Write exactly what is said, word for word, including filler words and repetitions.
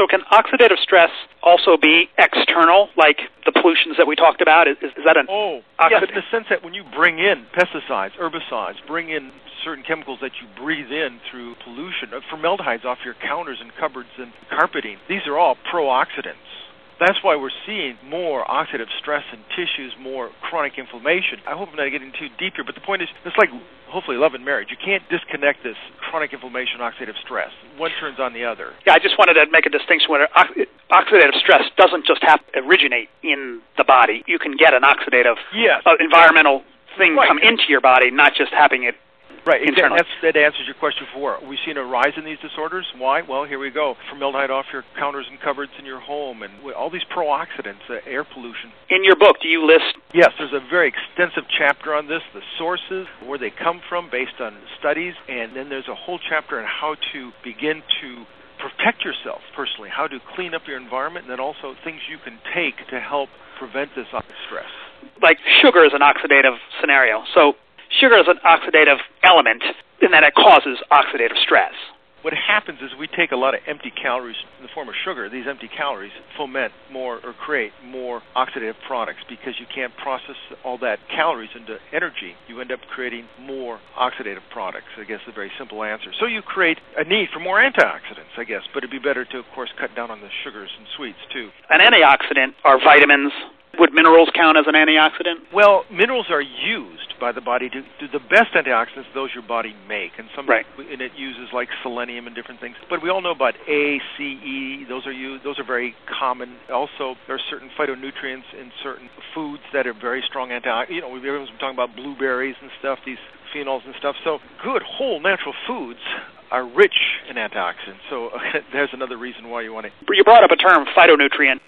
So can oxidative stress also be external, like the pollutions that we talked about? Is, is that an Oh, oxid- yes, in the sense that when you bring in pesticides, herbicides, bring in certain chemicals that you breathe in through pollution, formaldehydes off your counters and cupboards and carpeting, these are all pro-oxidants. That's why we're seeing more oxidative stress in tissues, more chronic inflammation. I hope I'm not getting too deep here, but the point is, it's like hopefully love and marriage. You can't disconnect this chronic inflammation, oxidative stress. One turns on the other. Yeah, I just wanted to make a distinction where ox- oxidative stress doesn't just have to originate in the body. You can get an oxidative yes. uh, environmental thing right. come into your body, not just having it. Right, exactly. That's, that answers your question for. We've seen a rise in these disorders. Why? Well, here we go. Formaldehyde off your counters and cupboards in your home, and all these pro-oxidants, uh, air pollution. In your book, do you list? Yes, there's a very extensive chapter on this, the sources, where they come from based on studies, and then there's a whole chapter on how to begin to protect yourself personally, how to clean up your environment, and then also things you can take to help prevent this stress. Like sugar is an oxidative scenario, so sugar is an oxidative element in that it causes oxidative stress. What happens is we take a lot of empty calories in the form of sugar. These empty calories foment more or create more oxidative products because you can't process all that calories into energy. You end up creating more oxidative products, I guess is a very simple answer. So you create a need for more antioxidants, I guess, but it'd be better to, of course, cut down on the sugars and sweets, too. An antioxidant are vitamins. Would minerals count as an antioxidant? Well, minerals are used by the body to do the best antioxidants those your body make, and some right. and it uses like selenium and different things. But we all know about A, C, E. Those are used. Those are very common. Also, there are certain phytonutrients in certain foods that are very strong antioxidants. You know, everyone's been talking about blueberries and stuff. These phenols and stuff. So good, whole, natural foods are rich in antioxidants. So there's another reason why you want to. You brought up a term, phytonutrient.